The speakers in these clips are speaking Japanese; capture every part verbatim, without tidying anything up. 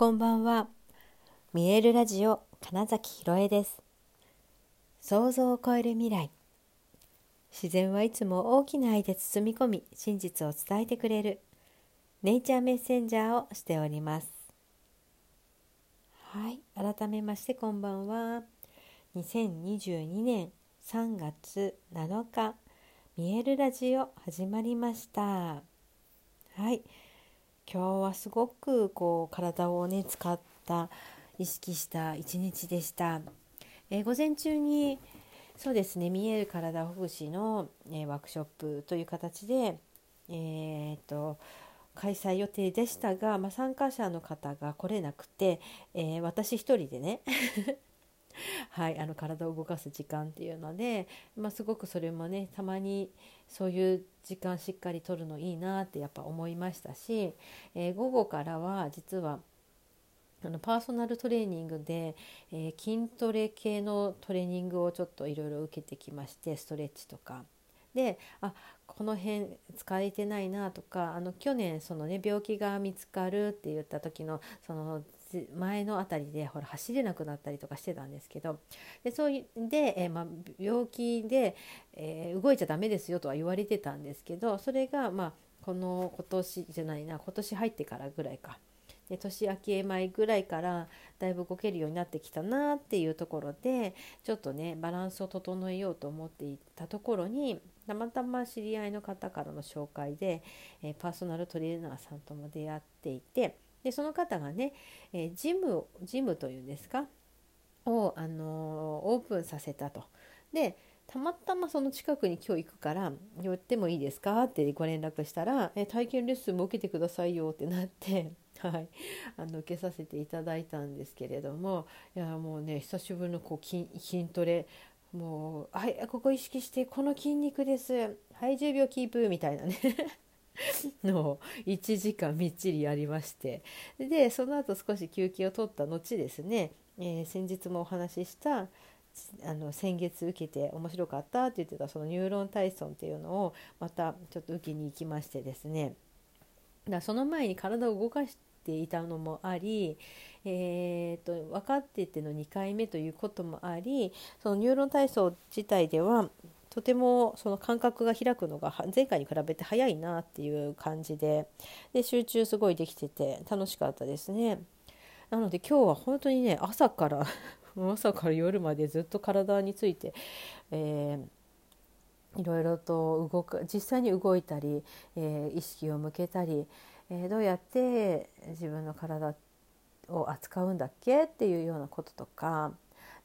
こんばんは。見えるラジオ金崎ひろえです。想像を超える未来。自然はいつも大きな愛で包み込み、真実を伝えてくれるネイチャーメッセンジャーをしております。はい、改めましてこんばんは。にせんにじゅうにねんさんがつなのか、見えるラジオ始まりました。はい、今日はすごくこう体をね使った意識した一日でした。えー、午前中にそうですね、見える体ほぐしの、えー、ワークショップという形で、えー、っと開催予定でしたが、まあ、参加者の方が来れなくて、えー、私一人でね、はい、あの体を動かす時間っていうので、まあ、すごくそれもね、たまにそういう時間しっかり取るのいいなってやっぱ思いましたし、えー、午後からは実はあのパーソナルトレーニングで、えー、筋トレ系のトレーニングをちょっといろいろ受けてきまして、ストレッチとかで、あ、この辺使えてないなとか、あの去年その、ね、病気が見つかるって言った時のその前のあたりでほら走れなくなったりとかしてたんですけど、でそういで、えーまあ、病気で、えー、動いちゃダメですよとは言われてたんですけど、それが、まあ、この今年じゃないな今年入ってからぐらいか、年明け前ぐらいからだいぶ動けるようになってきたなっていうところで、ちょっとねバランスを整えようと思っていたところに、たまたま知り合いの方からの紹介で、えー、パーソナルトレーナーさんとも出会っていて、でその方がね、えー、ジムジムというんですかを、あのー、オープンさせたと。でたまたまその近くに今日行くから寄ってもいいですかってご連絡したら、えー、体験レッスンも受けてくださいよってなってはい、あの受けさせていただいたんですけれども、いやもうね、久しぶりのこう 筋, 筋トレもう、はい、ここ意識してこの筋肉です、はいじゅうびょうキープみたいなねのいちじかんみっちりやりまして、でその後少し休憩を取った後ですね、えー、先日もお話ししたあの先月受けて面白かったって言ってたそのニューロン体操っていうのをまたちょっと受けに行きましてですね、だその前に体を動かしていたのもあり、えー、と分かっててのにかいめということもあり、そのニューロン体操自体ではとてもその感覚が開くのが前回に比べて早いなっていう感じ で, で集中すごいできてて楽しかったですね。なので今日は本当にね、朝から朝から夜までずっと体について、えーいろいろと動く、実際に動いたり、えー、意識を向けたり、えー、どうやって自分の体を扱うんだっけっていうようなこととか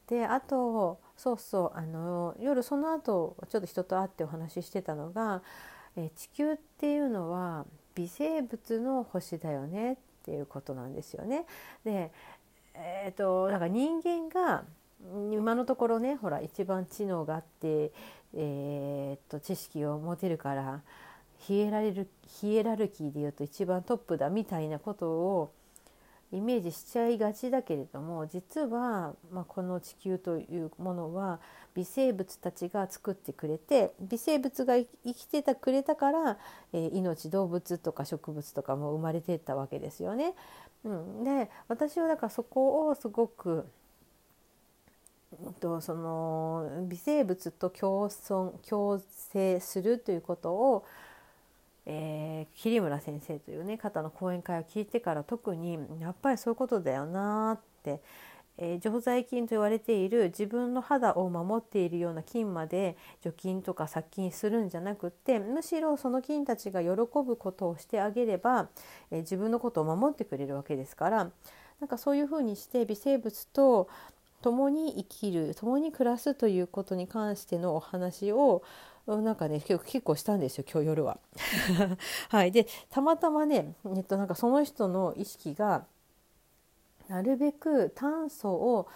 で、あとそうそう、あの夜その後ちょっと人と会ってお話ししてたのが、えー、地球っていうのは微生物の星だよねっていうことなんですよね。で、えー、っとだから人間が今のところね、ほら一番知能があって、えー、っと知識を持てるからヒエラル、ヒエラルキーでいうと一番トップだみたいなことをイメージしちゃいがちだけれども、実は、まあ、この地球というものは微生物たちが作ってくれて、微生物が生きてたくれたから、えー、命、動物とか植物とかも生まれていったわけですよね。うん、で私はだからそこをすごくその微生物と共存共生するということを、えー、桐村先生という、ね、方の講演会を聞いてから特にやっぱりそういうことだよなって、えー、常在菌と言われている自分の肌を守っているような菌まで除菌とか殺菌するんじゃなくって、むしろその菌たちが喜ぶことをしてあげれば、えー、自分のことを守ってくれるわけですから、なんかそういうふうにして微生物と共に生きる、共に暮らすということに関してのお話をなんかね結構したんですよ、今日夜ははい、でたまたまね、えっと、なんかその人の意識がなるべく炭素を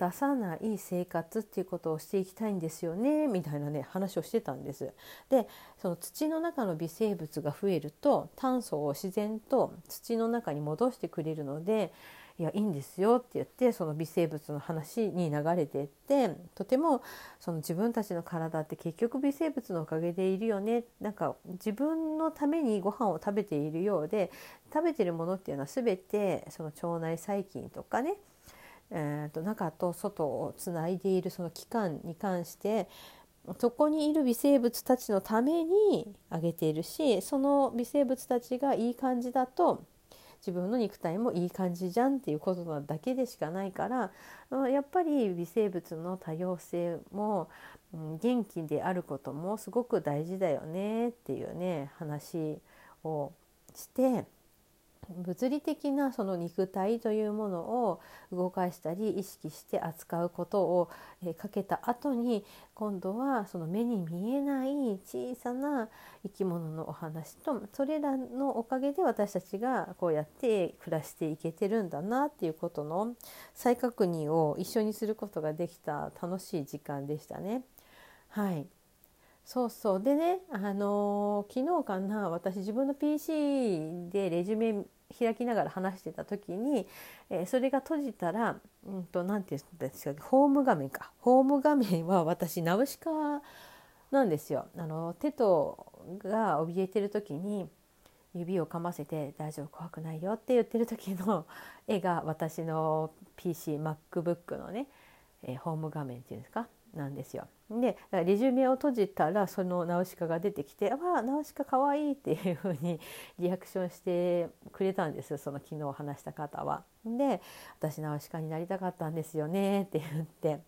出さない生活っていうことをしていきたいんですよねみたいなね話をしてたんです。で、その土の中の微生物が増えると炭素を自然と土の中に戻してくれるので、いやいいんですよって言って、その微生物の話に流れていって、とてもその自分たちの体って結局微生物のおかげでいるよね、なんか自分のためにご飯を食べているようで、食べてるものっていうのは全てその腸内細菌とかね、えー、と中と外をつないでいるその器官に関して、そこにいる微生物たちのためにあげているし、その微生物たちがいい感じだと自分の肉体もいい感じじゃんっていうことなだけでしかないから、やっぱり微生物の多様性も元気であることもすごく大事だよねっていうね話をして、物理的なその肉体というものを動かしたり意識して扱うことをかけた後に、今度はその目に見えない小さな生き物のお話と、それらのおかげで私たちがこうやって暮らしていけてるんだなっていうことの再確認を一緒にすることができた楽しい時間でしたね。はい、そうそうでね、あのー、昨日かな、私自分の ピーシー でレジュメ開きながら話してた時に、えー、それが閉じたら、うんと、なんていうんですか、ホーム画面か、ホーム画面は私ナウシカなんですよ。あのテトが怯えてる時に指をかませて大丈夫怖くないよって言ってる時の絵が私の ピーシー、MacBook のね、えー、ホーム画面っていうんですか、なんですよ。で、レジュメを閉じたらそのナウシカが出てきて、わあナウシカかわいいっていう風にリアクションしてくれたんですよ、その昨日話した方は。で、私ナウシカになりたかったんですよねって言って、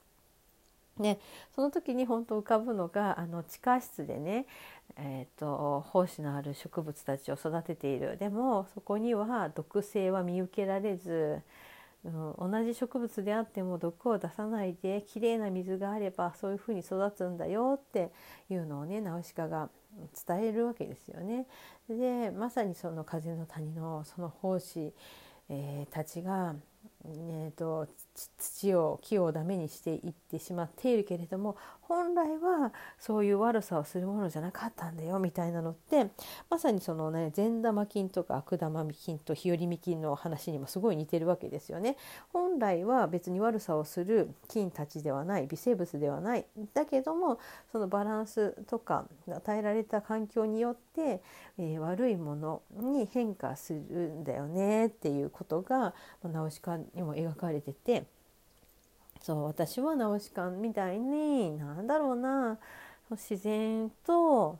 ね、その時に本当浮かぶのが、あの地下室でね、えーと、胞子のある植物たちを育てている。でもそこには毒性は見受けられず、同じ植物であっても毒を出さないできれいな水があればそういうふうに育つんだよっていうのをね、ナウシカが伝えるわけですよね。で、まさにその風の谷のその胞子、えー、たちが、えーと、土を木をダメにしていってしまっているけれども、本来はそういう悪さをするものじゃなかったんだよみたいなのって、まさにそのね善玉菌とか悪玉菌と日和見菌の話にもすごい似てるわけですよね。本来は別に悪さをする菌たちではない、微生物ではない、だけどもそのバランスとか与えられた環境によって、えー、悪いものに変化するんだよねっていうことがナウシカにも描かれてて、そう、私はナウシカみたいに、なんだろうな、自然と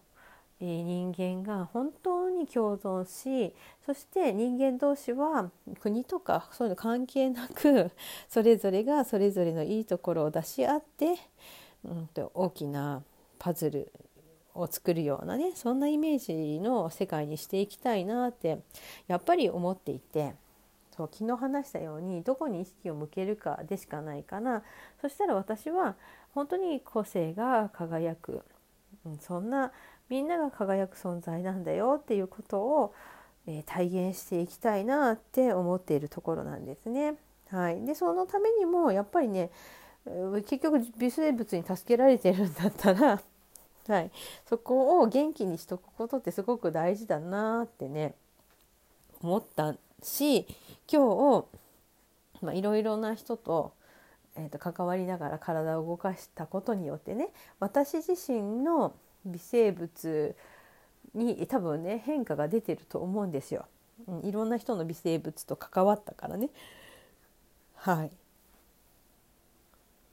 人間が本当に共存し、そして人間同士は国とかそういうの関係なく、それぞれがそれぞれのいいところを出し合って、うん、と大きなパズルを作るようなね、そんなイメージの世界にしていきたいなってやっぱり思っていて、そう、昨日話したようにどこに意識を向けるかでしかないかな。そしたら私は本当に個性が輝く、うん、そんなみんなが輝く存在なんだよっていうことを、えー、体現していきたいなって思っているところなんですね。はい、でそのためにもやっぱりね、結局微生物に助けられてるんだったら、はい、そこを元気にしとくことってすごく大事だなってね思ったし、今日、まあ、いろいろな人と、えーと、関わりながら体を動かしたことによってね、私自身の微生物に多分ね変化が出てると思うんですよ、うん、いろんな人の微生物と関わったからね。はい、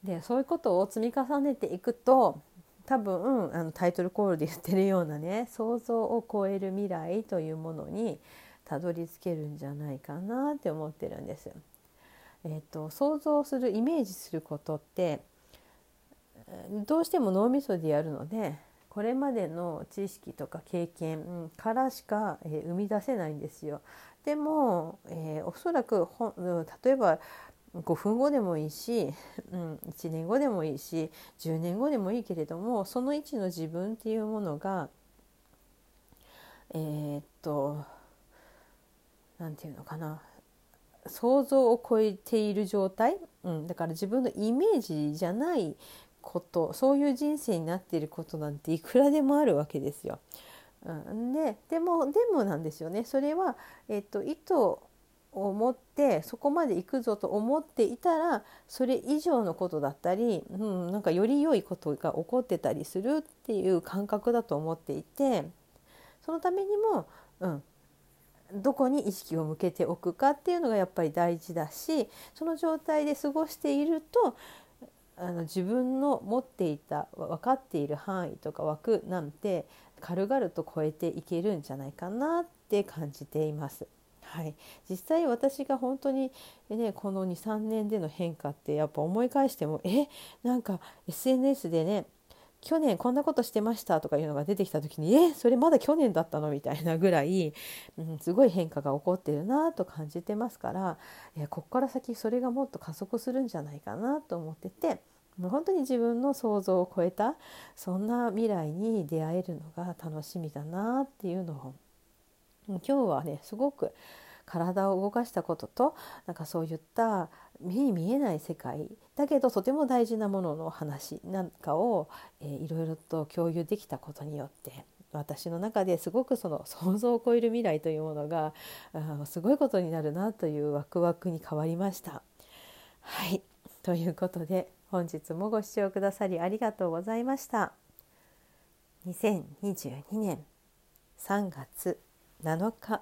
でそういうことを積み重ねていくと、多分あのタイトルコールで言ってるようなね、想像を超える未来というものにたどり着けるんじゃないかなって思ってるんです。えーと、想像する、イメージすることってどうしても脳みそでやるので、これまでの知識とか経験からしか、えー、生み出せないんですよ。でも、えー、おそらくほ例えばごふんごでもいいし、うん、いちねんごでもいいし、じゅうねんごでもいいけれども、その位置の自分っていうものがえー、っとなんていうのかな、想像を超えている状態、うん、だから自分のイメージじゃないこと、そういう人生になっていることなんていくらでもあるわけですよ。うん、で、でも、でもなんですよね。それは、えっと、意図を持ってそこまで行くぞと思っていたら、それ以上のことだったり、うん、なんかより良いことが起こってたりするっていう感覚だと思っていて、そのためにも、うん、どこに意識を向けておくかっていうのがやっぱり大事だし、その状態で過ごしていると、あの自分の持っていた分かっている範囲とか枠なんて軽々と超えていけるんじゃないかなって感じています。はい、実際私が本当に、ね、この に,さん 年での変化ってやっぱ思い返しても、えなんか エスエヌエス でね、去年こんなことしてましたとかいうのが出てきた時に、えそれまだ去年だったのみたいなぐらい、うん、すごい変化が起こってるなと感じてますから、えここから先それがもっと加速するんじゃないかなと思ってて、もう本当に自分の想像を超えたそんな未来に出会えるのが楽しみだなっていうのを、今日はねすごく体を動かしたことと、なんかそういった目に見えない世界だけどとても大事なものの話なんかを、えー、いろいろと共有できたことによって、私の中ですごくその想像を超える未来というものがすごいことになるなというワクワクに変わりました。はい、ということで本日もご視聴くださりありがとうございました。にせんにじゅうにねんさんがつなのか、